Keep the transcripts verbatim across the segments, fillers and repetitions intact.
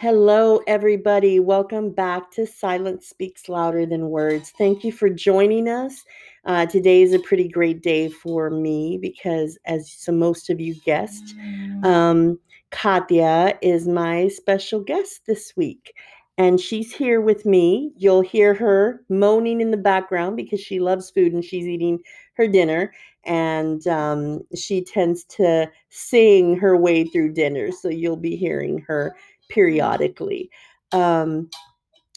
Hello, everybody. Welcome back to Silence Speaks Louder Than Words. Thank you for joining us. Uh, today is a pretty great day for me because, as so most of you guessed, um, Katya is my special guest this week. And she's here with me. You'll hear her moaning in the background because she loves food and she's eating her dinner. And um, she tends to sing her way through dinner. So you'll be hearing her periodically. Um,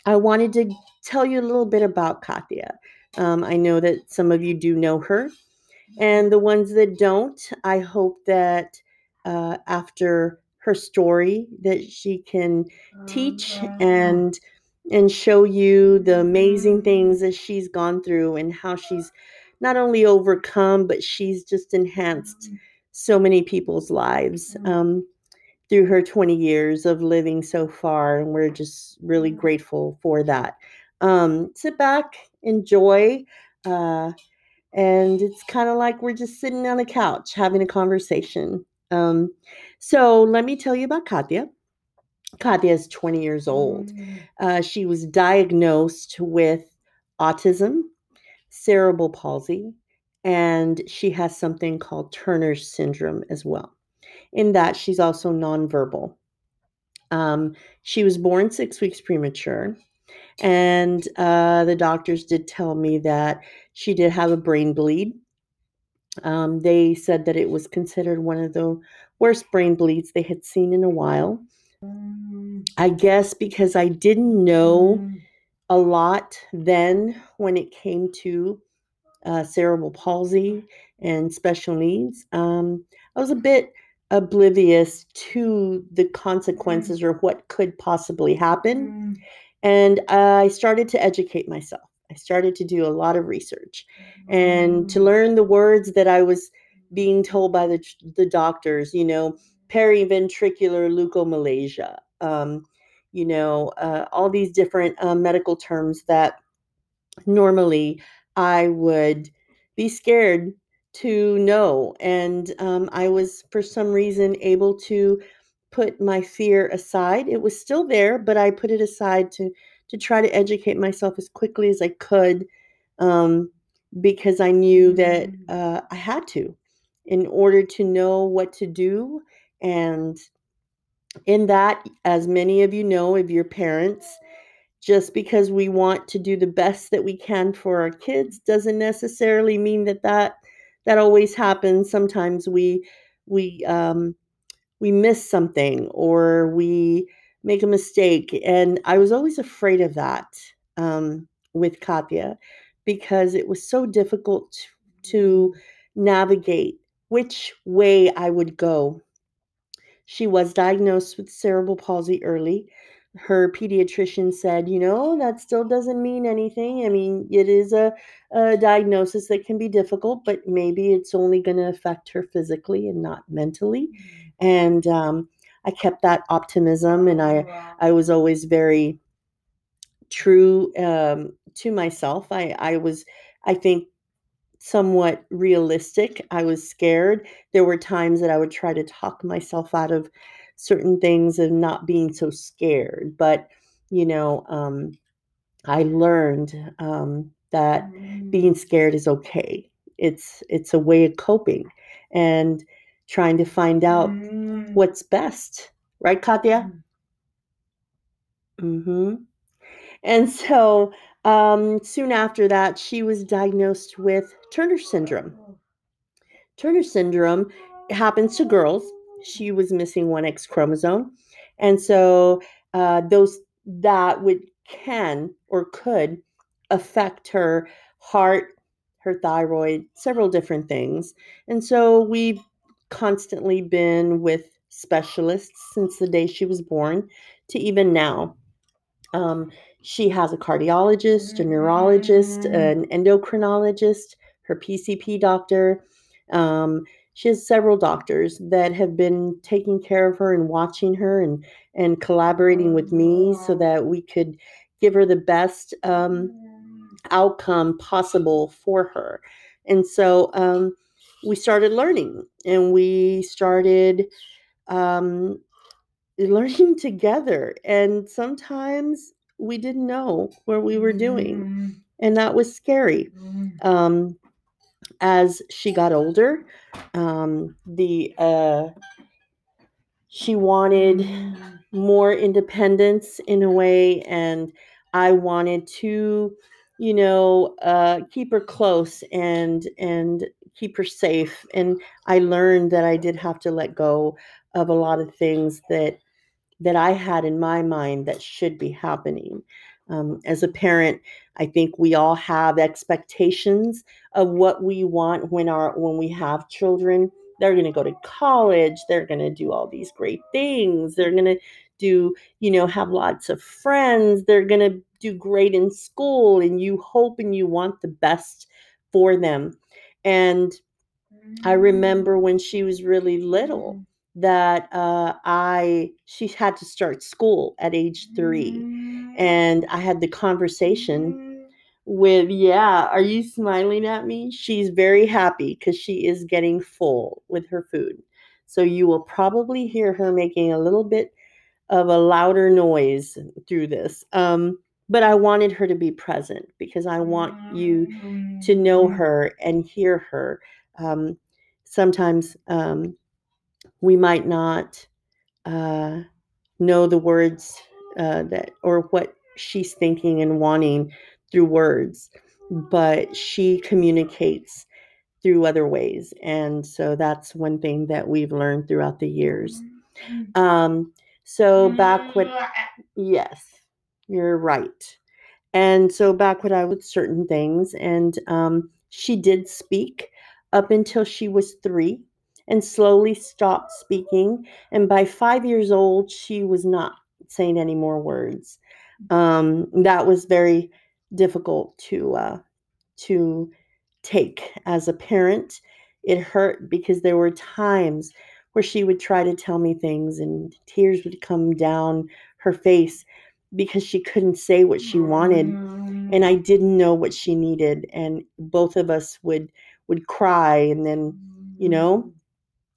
I wanted to tell you a little bit about Katya. Um, I know that some of you do know her, and the ones that don't, I hope that uh, after her story that she can teach and and show you the amazing things that she's gone through and how she's not only overcome, but she's just enhanced so many people's lives. Um, through her twenty years of living so far, and we're just really grateful for that. Um, sit back, enjoy, uh, and it's kind of like we're just sitting on a couch having a conversation. Um, so let me tell you about Katya. Katya is twenty years old. Uh, she was diagnosed with autism, cerebral palsy, and she has something called Turner's syndrome as well. In that, she's also nonverbal. Um, she was born six weeks premature, and uh, the doctors did tell me that she did have a brain bleed. Um, they said that it was considered one of the worst brain bleeds they had seen in a while. I guess because I didn't know a lot then when it came to uh, cerebral palsy and special needs. Um, I was a bit oblivious to the consequences or what could possibly happen. And I started to educate myself. I started to do a lot of research and to learn the words that I was being told by the, the doctors, you know, periventricular leukomalacia, um, you know, uh, all these different uh, medical terms that normally I would be scared to know. And um, I was, for some reason, able to put my fear aside. It was still there, but I put it aside to, to try to educate myself as quickly as I could, um, because I knew that uh, I had to in order to know what to do. And in that, as many of you know, if you're parents, just because we want to do the best that we can for our kids doesn't necessarily mean that that That always happens. Sometimes we we um, we miss something or we make a mistake. And I was always afraid of that um, with Katya because it was so difficult to navigate which way I would go. She was diagnosed with cerebral palsy early. Her pediatrician said, you know, that still doesn't mean anything. I mean, it is a, a diagnosis that can be difficult, but maybe it's only going to affect her physically and not mentally. And um, I kept that optimism, and I, yeah. I was always very true um, to myself. I, I was, I think, somewhat realistic. I was scared. There were times that I would try to talk myself out of certain things and not being so scared. But, you know, um, I learned um, that being scared is okay. It's it's a way of coping and trying to find out what's best. Right, Katya? Mm-hmm. And so um, soon after that, she was diagnosed with Turner's syndrome. Turner's syndrome happens to girls. She was missing one X chromosome. And so uh, those that would can or could affect her heart, her thyroid, several different things. And so we've constantly been with specialists since the day she was born to even now. Um, she has a cardiologist, a neurologist, an endocrinologist, her P C P doctor. Um, She has several doctors that have been taking care of her and watching her and, and collaborating with me so that we could give her the best um, outcome possible for her. And so um, we started learning and we started um, learning together. And sometimes we didn't know where we were doing. Mm-hmm. And that was scary. Um, as she got older, um, the uh, she wanted more independence in a way. And I wanted to, you know, uh, keep her close and and keep her safe. And I learned that I did have to let go of a lot of things that that I had in my mind that should be happening. Um, as a parent, I think we all have expectations of what we want when our when we have children. They're going to go to college. They're going to do all these great things. They're going to do, you know, have lots of friends. They're going to do great in school, and you hope and you want the best for them. And I remember when she was really little that uh, I she had to start school at age three. And I had the conversation with, yeah, are you smiling at me? She's very happy because she is getting full with her food. So you will probably hear her making a little bit of a louder noise through this. Um, but I wanted her to be present because I want you to know her and hear her. Um, sometimes um, we might not uh, know the words Uh, that or what she's thinking and wanting through words, but she communicates through other ways. And so that's one thing that we've learned throughout the years. Um, so back when, yes, you're right. And so back when I would certain things, and um, she did speak up until she was three and slowly stopped speaking. And by five years old, she was not saying any more words. Um, that was very difficult to uh, to take as a parent. It hurt because there were times where she would try to tell me things and tears would come down her face because she couldn't say what she wanted, and I didn't know what she needed. And both of us would would cry, and then, you know,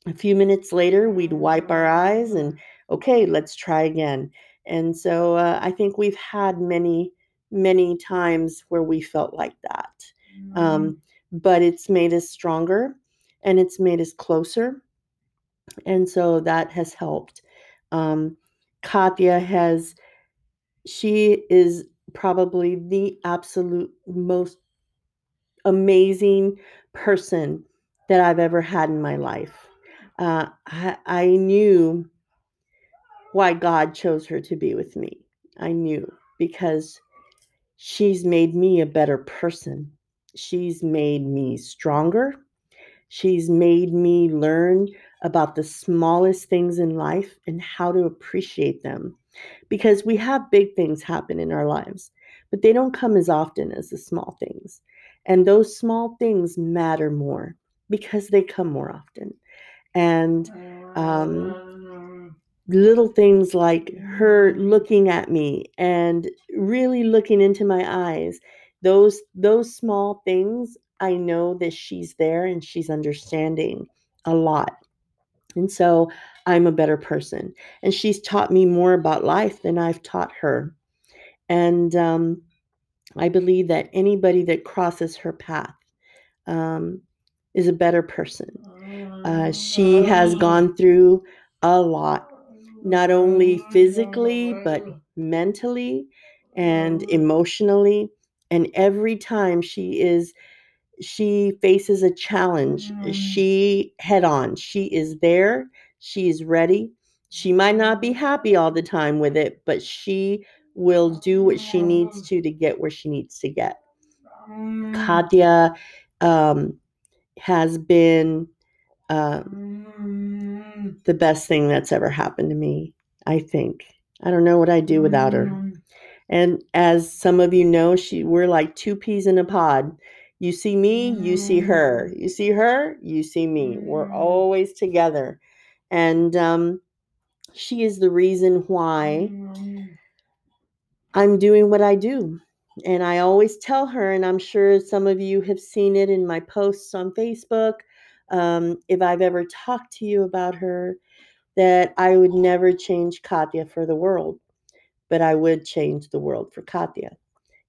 a few minutes later we'd wipe our eyes and, okay, let's try again. And so uh, I think we've had many, many times where we felt like that. Mm-hmm. Um, but it's made us stronger and it's made us closer. And so that has helped. Um, Katya has, she is probably the absolute most amazing person that I've ever had in my life. Uh, I, I knew why God chose her to be with me. I knew, because she's made me a better person. She's made me stronger. She's made me learn about the smallest things in life and how to appreciate them. Because we have big things happen in our lives, but they don't come as often as the small things. And those small things matter more because they come more often. And um, little things like her looking at me and really looking into my eyes, those those small things, I know that she's there and she's understanding a lot. And so I'm a better person. And she's taught me more about life than I've taught her. And um, I believe that anybody that crosses her path um, is a better person. Uh, she has gone through a lot, not only physically, but mentally and emotionally. And every time she is, she faces a challenge, she head on, she is there, she is ready. She might not be happy all the time with it, but she will do what she needs to to get where she needs to get. Katya um, has been Um, the best thing that's ever happened to me, I think. I don't know what I'd do without her. And as some of you know, she we're like two peas in a pod. You see me, you see her. You see her, you see me. We're always together. And um, she is the reason why I'm doing what I do. And I always tell her, and I'm sure some of you have seen it in my posts on Facebook, Um, if I've ever talked to you about her, that I would never change Katya for the world, but I would change the world for Katya.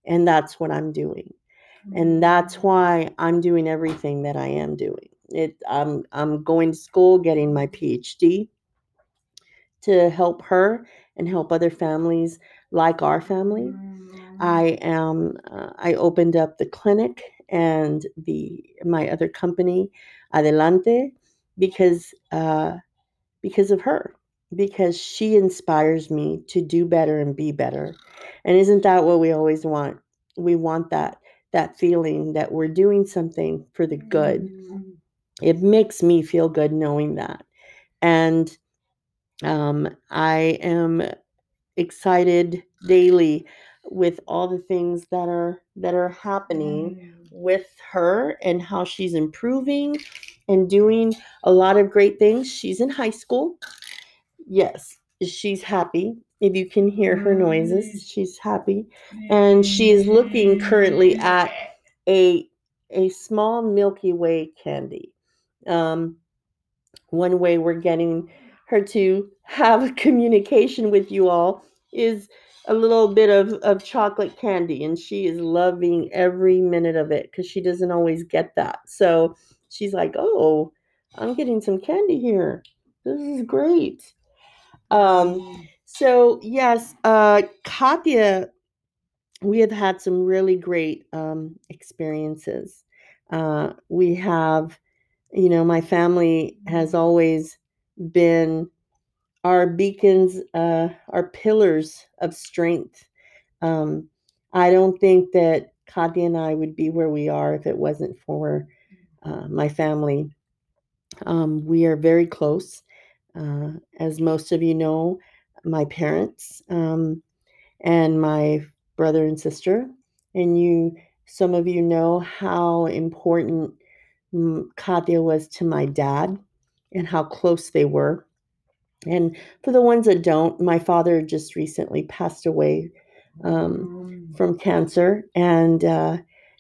And that's what I'm doing. And that's why I'm doing everything that I am doing. It, I'm, I'm going to school, getting my P H D to help her and help other families like our family. I am, uh, I opened up the clinic and the, my other company, Adelante, because, uh, because of her, because she inspires me to do better and be better. And isn't that what we always want? We want that, that feeling that we're doing something for the good. It makes me feel good knowing that. And, um, I am excited daily with all the things that are, that are happening with her and how she's improving and doing a lot of great things. She's in high school. Yes, she's happy. If you can hear her noises, she's happy. And she is looking currently at a, a small Milky Way candy. Um, one way we're getting her to have communication with you all is a little bit of, of chocolate candy, and she is loving every minute of it because she doesn't always get that. So she's like, oh, I'm getting some candy here. This is great. Um, so yes, uh, Katya, we have had some really great um, experiences. Uh, we have, you know, my family has always been our beacons, uh, our pillars of strength. Um, I don't think that Katya and I would be where we are if it wasn't for uh, my family. Um, we are very close. Uh, as most of you know, my parents um, and my brother and sister. And you, some of you know how important um, Katya was to my dad and how close they were. And for the ones that don't, my father just recently passed away um, from cancer, and uh,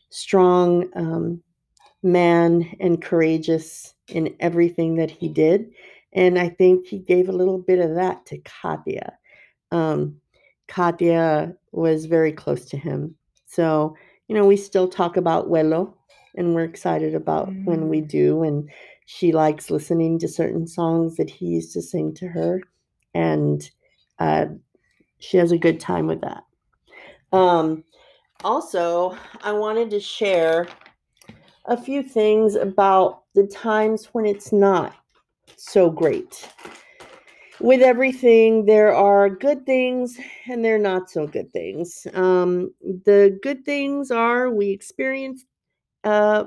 strong um, man and courageous in everything that he did. And I think he gave a little bit of that to Katya. Um, Katya was very close to him. So, you know, we still talk about Welo, and we're excited about mm. when we do. And she likes listening to certain songs that he used to sing to her. And uh, she has a good time with that. Um, also, I wanted to share a few things about the times when it's not so great. With everything, there are good things and there are not so good things. Um, the good things are we experience... Uh,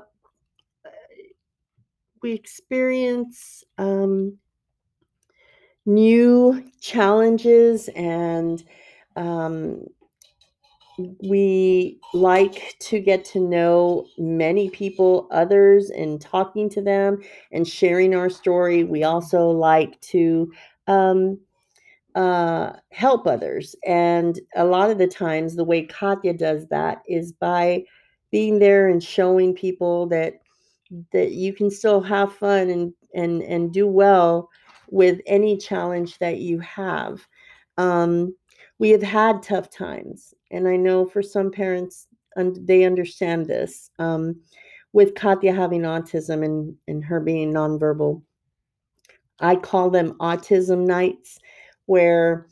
we experience um, new challenges, and um, we like to get to know many people, others, and talking to them and sharing our story. We also like to um, uh, help others. And a lot of the times the way Katya does that is by being there and showing people that that you can still have fun and, and, and do well with any challenge that you have. Um, we have had tough times. And I know for some parents, un- they understand this. Um, with Katya having autism and, and her being nonverbal, I call them autism nights, where,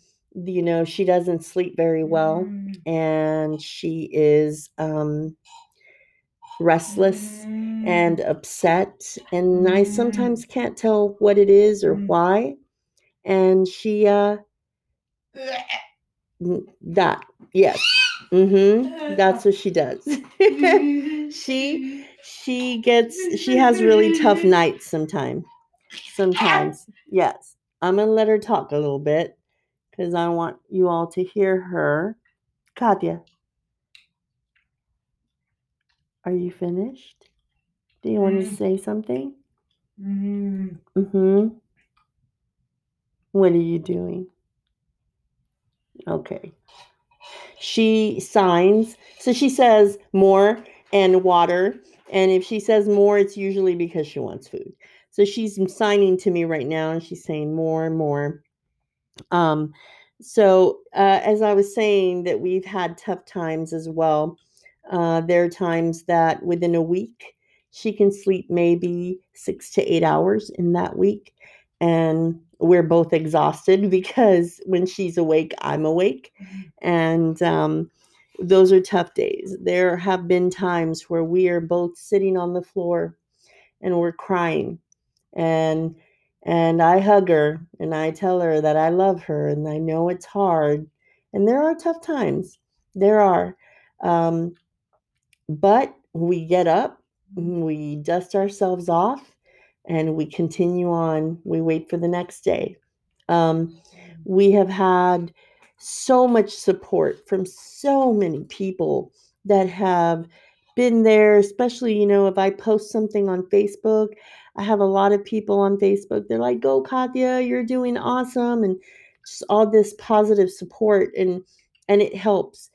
you know, she doesn't sleep very well. Mm. And she is... Um, restless and upset, and I sometimes can't tell what it is or why. And she uh that yes mm-hmm that's what she does. she she gets she has really tough nights sometimes sometimes. Yes, I'm gonna let her talk a little bit because I want you all to hear her. Katya, are you finished? Do you want mm. to say something? Mm. Mm-hmm. What are you doing? Okay. She signs. So she says more and water. And if she says more, it's usually because she wants food. So she's signing to me right now and she's saying more and more. Um, so uh, as I was saying, that we've had tough times as well. Uh, there are times that within a week, she can sleep maybe six to eight hours in that week. And we're both exhausted because when she's awake, I'm awake. And um, those are tough days. There have been times where we are both sitting on the floor and we're crying. And and I hug her and I tell her that I love her and I know it's hard. And there are tough times. There are. Um, but we get up, we dust ourselves off, and we continue on. We wait for the next day. Um, we have had so much support from so many people that have been there, especially, you know, if I post something on Facebook, I have a lot of people on Facebook. They're like, go Katya, you're doing awesome. And just all this positive support, and, and it helps.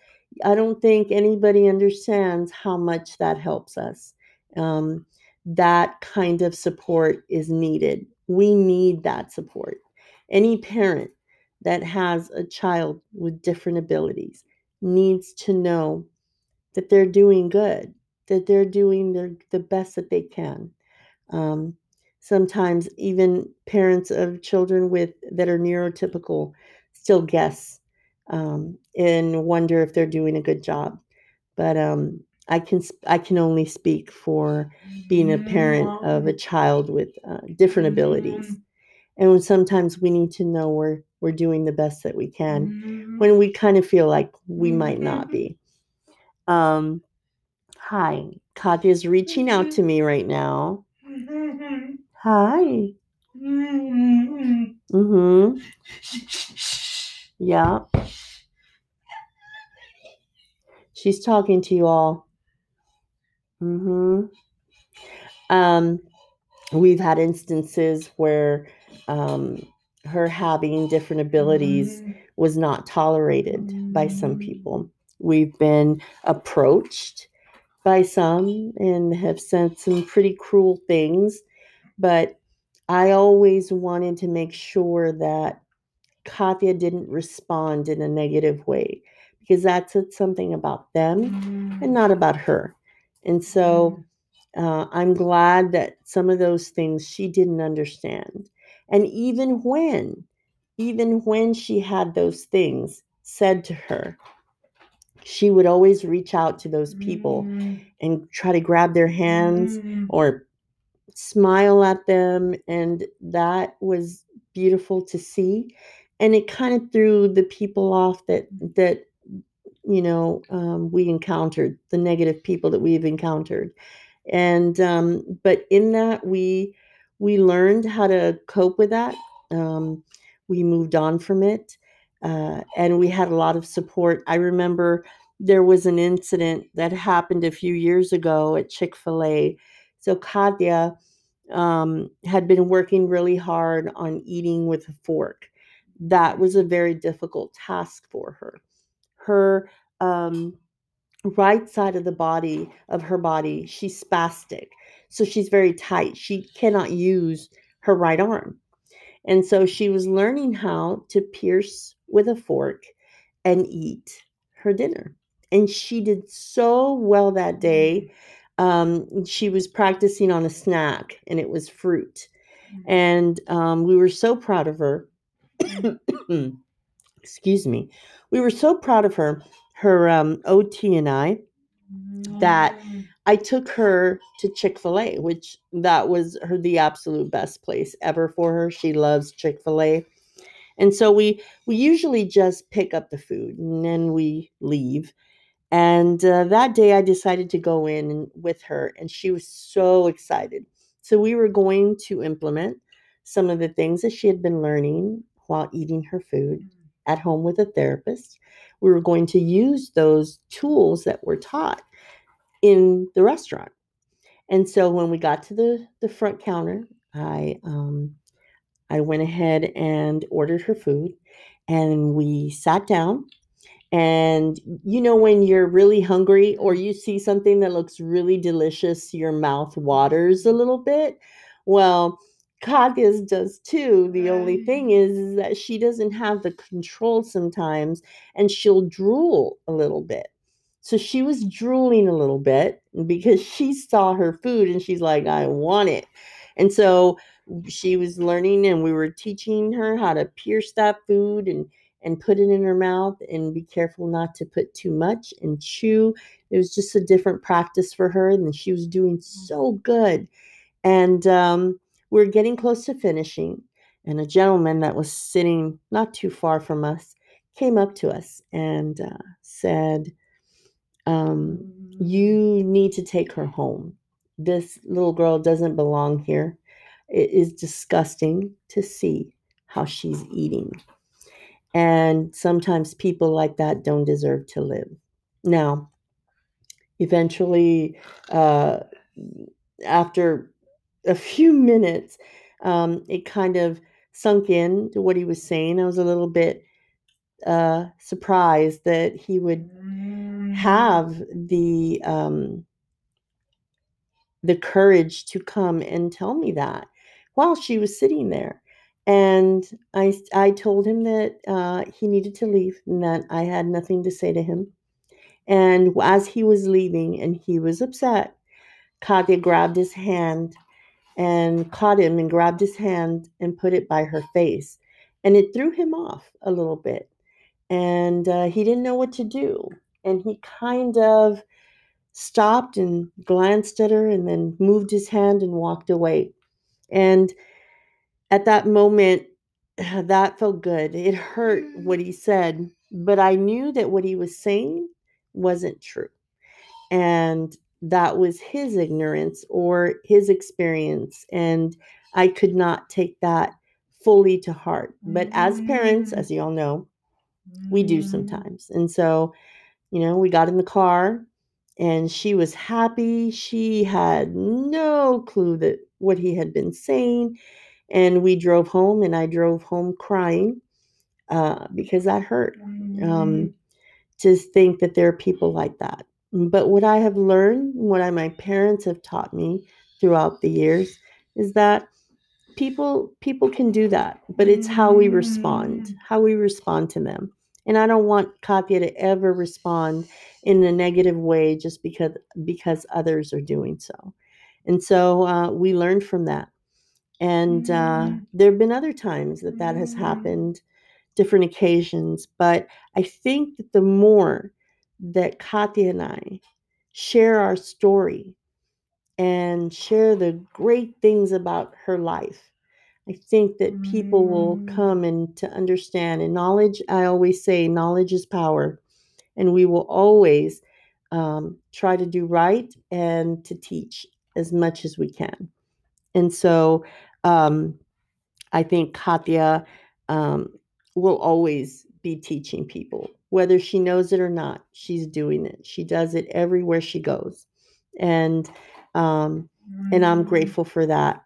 I don't think anybody understands how much that helps us. Um, that kind of support is needed. We need that support. Any parent that has a child with different abilities needs to know that they're doing good, that they're doing their, the best that they can. Um, sometimes even parents of children with that are neurotypical still guess Um, and wonder if they're doing a good job. But um, I can I can only speak for being a parent of a child with uh, different abilities. And sometimes we need to know we're, we're doing the best that we can when we kind of feel like we might not be. Um, hi, Katya's reaching out to me right now. Hi. Mm-hmm. Yeah. She's talking to you all. Mm-hmm. Um, we've had instances where um, her having different abilities was not tolerated by some people. We've been approached by some and have said some pretty cruel things. But I always wanted to make sure that Katya didn't respond in a negative way, because that said something about them and not about her. And so uh, I'm glad that some of those things she didn't understand. And even when, even when she had those things said to her, she would always reach out to those people and try to grab their hands or smile at them. And that was beautiful to see. And it kind of threw the people off that, that you know, um, we encountered, the negative people that we've encountered. And, um, but in that, we, we learned how to cope with that. Um, we moved on from it. Uh, and we had a lot of support. I remember there was an incident that happened a few years ago at Chick-fil-A. So Katya um, had been working really hard on eating with a fork. That was a very difficult task for her. Her um, right side of the body, of her body, she's spastic. So she's very tight. She cannot use her right arm. And so she was learning how to pierce with a fork and eat her dinner. And she did so well that day. Um, she was practicing on a snack, and it was fruit. And um, we were so proud of her. Excuse me. We were so proud of her, her um, O T and I, that I took her to Chick-fil-A, which that was her the absolute best place ever for her. She loves Chick-fil-A. And so we, we usually just pick up the food and then we leave. And uh, that day I decided to go in and, with her, and she was so excited. So we were going to implement some of the things that she had been learning while eating her food at home with a therapist. We were going to use those tools that were taught in the restaurant. And so when we got to the, the front counter, I um, I went ahead and ordered her food, and we sat down. And you know, when you're really hungry or you see something that looks really delicious, your mouth waters a little bit. Well, Katya's does too. The only thing is, is that she doesn't have the control sometimes, and she'll drool a little bit. So she was drooling a little bit because she saw her food and she's like, I want it. And so she was learning, and we were teaching her how to pierce that food and, and put it in her mouth and be careful not to put too much and chew. It was just a different practice for her, and she was doing so good. And um, we we're getting close to finishing, and a gentleman that was sitting not too far from us came up to us and uh, said, um, you need to take her home. This little girl doesn't belong here. It is disgusting to see how she's eating. And sometimes people like that don't deserve to live. Now, eventually, uh, after a few minutes, um, it kind of sunk in to what he was saying. I was a little bit uh, surprised that he would have the um, the courage to come and tell me that while she was sitting there. And I, I told him that uh, he needed to leave and that I had nothing to say to him. And as he was leaving and he was upset, Katya grabbed his hand and caught him and grabbed his hand and put it by her face. And it threw him off a little bit. And uh, he didn't know what to do. And he kind of stopped and glanced at her and then moved his hand and walked away. And at that moment, that felt good. It hurt what he said, but I knew that what he was saying wasn't true. And that was his ignorance or his experience. And I could not take that fully to heart. But as parents, as you all know, we do sometimes. And so, you know, we got in the car and she was happy. She had no clue that what he had been saying. And we drove home, and I drove home crying uh, because that hurt um, to think that there are people like that. But what I have learned, what I, my parents have taught me throughout the years, is that people people can do that, but it's how we respond, how we respond to them. And I don't want Katya to ever respond in a negative way just because because others are doing so. And so uh, we learned from that. And uh, there have been other times that that has happened, different occasions. But I think that the more that Katya and I share our story and share the great things about her life, I think that people will come and to understand. And knowledge, I always say, knowledge is power. And we will always um, try to do right and to teach as much as we can. And so um, I think Katya um, will always be teaching people, whether she knows it or not. She's doing it. She does it everywhere she goes. And um, and I'm grateful for that.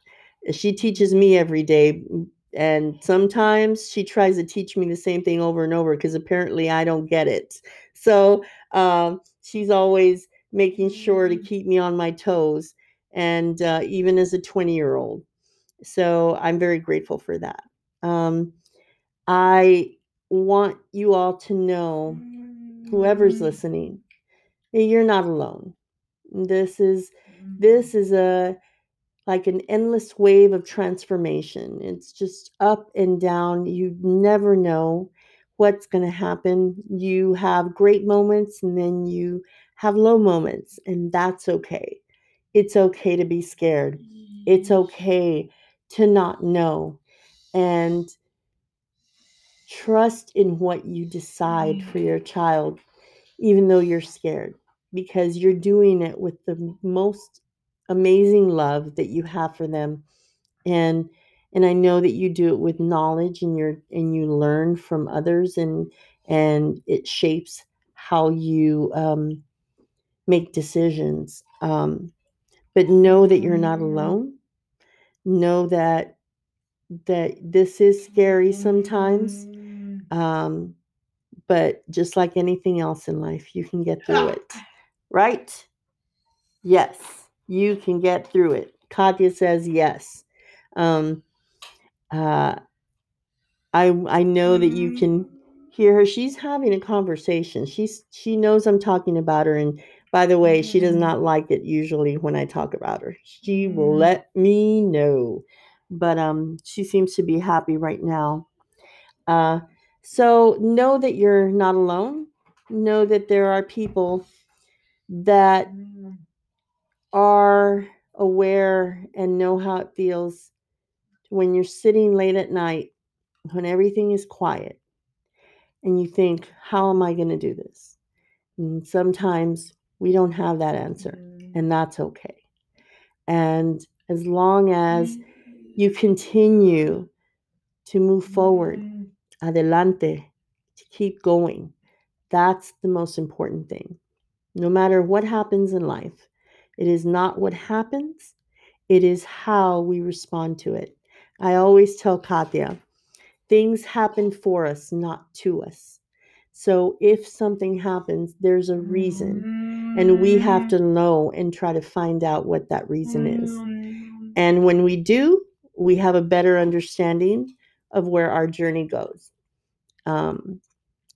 She teaches me every day. And sometimes she tries to teach me the same thing over and over because apparently I don't get it. So um, she's always making sure to keep me on my toes. And uh, even as a twenty-year-old. So I'm very grateful for that. Um, I want you all to know, whoever's listening, you're not alone. This is this is a like an endless wave of transformation. It's just up and down. You never know what's going to happen. You have great moments, and then you have low moments, and that's okay. It's okay to be scared. It's okay to not know. And trust in what you decide for your child, even though you're scared, because you're doing it with the most amazing love that you have for them. And and I know that you do it with knowledge, and you're and you learn from others, and and it shapes how you um, make decisions. Um, But know that you're not alone. Know that that this is scary sometimes. Um, but just like anything else in life, you can get through it. Right? Yes. You can get through it. Katya says yes. Um, Uh, I I know that you can hear her. She's having a conversation. She's she knows I'm talking about her. And by the way, she does not like it usually when I talk about her. She will let me know. But um, she seems to be happy right now. Uh, so know that you're not alone. Know that there are people that are aware and know how it feels when you're sitting late at night, when everything is quiet, and you think, how am I going to do this? And sometimes we don't have that answer, and that's okay. And as long as you continue to move forward, adelante, to keep going, that's the most important thing. No matter what happens in life, it is not what happens. It is how we respond to it. I always tell Katya, things happen for us, not to us. So if something happens, there's a reason. And we have to know and try to find out what that reason is. And when we do, we have a better understanding of where our journey goes. Um,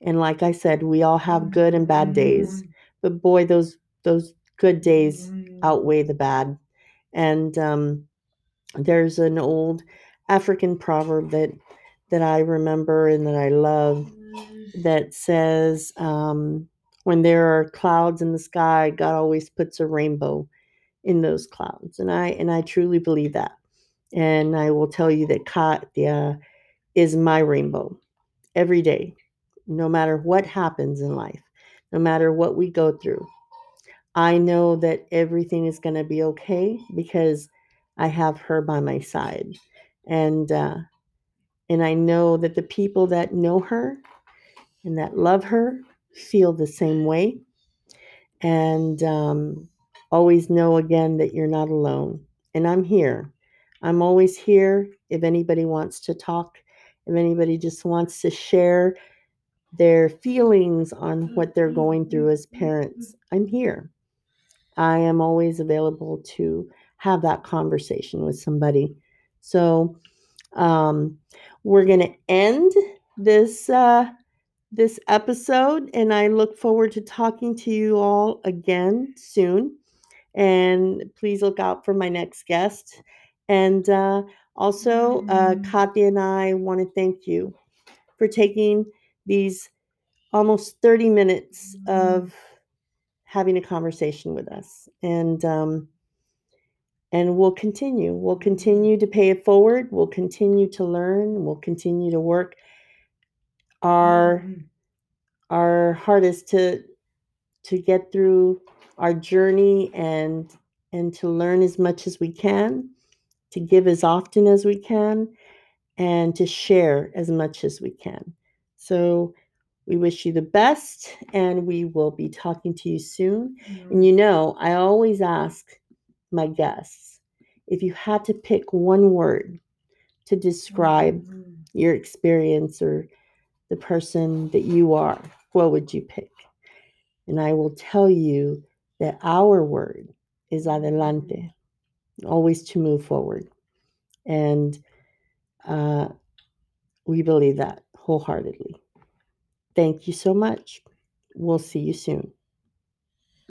and like I said, we all have good and bad days. But boy, those those good days outweigh the bad. And um, there's an old African proverb that that I remember and that I love that says, um, when there are clouds in the sky, God always puts a rainbow in those clouds. And I and I truly believe that. And I will tell you that Katya is my rainbow every day, no matter what happens in life, no matter what we go through. I know that everything is going to be okay because I have her by my side. And uh, and I know that the people that know her and that love her feel the same way. And um, always know, again, that you're not alone. And I'm here. I'm always here if anybody wants to talk, if anybody just wants to share their feelings on what they're going through as parents. I'm here. I am always available to have that conversation with somebody. So um, we're going to end this uh, this episode, and I look forward to talking to you all again soon. And please look out for my next guest. And uh, also, uh, Katya and I want to thank you for taking these almost thirty minutes of having a conversation with us. And um, and we'll continue. We'll continue to pay it forward. We'll continue to learn. We'll continue to work our, our hardest to to get through our journey and and to learn as much as we can, to give as often as we can, and to share as much as we can. So we wish you the best, and we will be talking to you soon. And you know, I always ask my guests, if you had to pick one word to describe your experience or the person that you are, what would you pick? And I will tell you that our word is adelante, always to move forward. And uh, we believe that wholeheartedly. Thank you so much. We'll see you soon.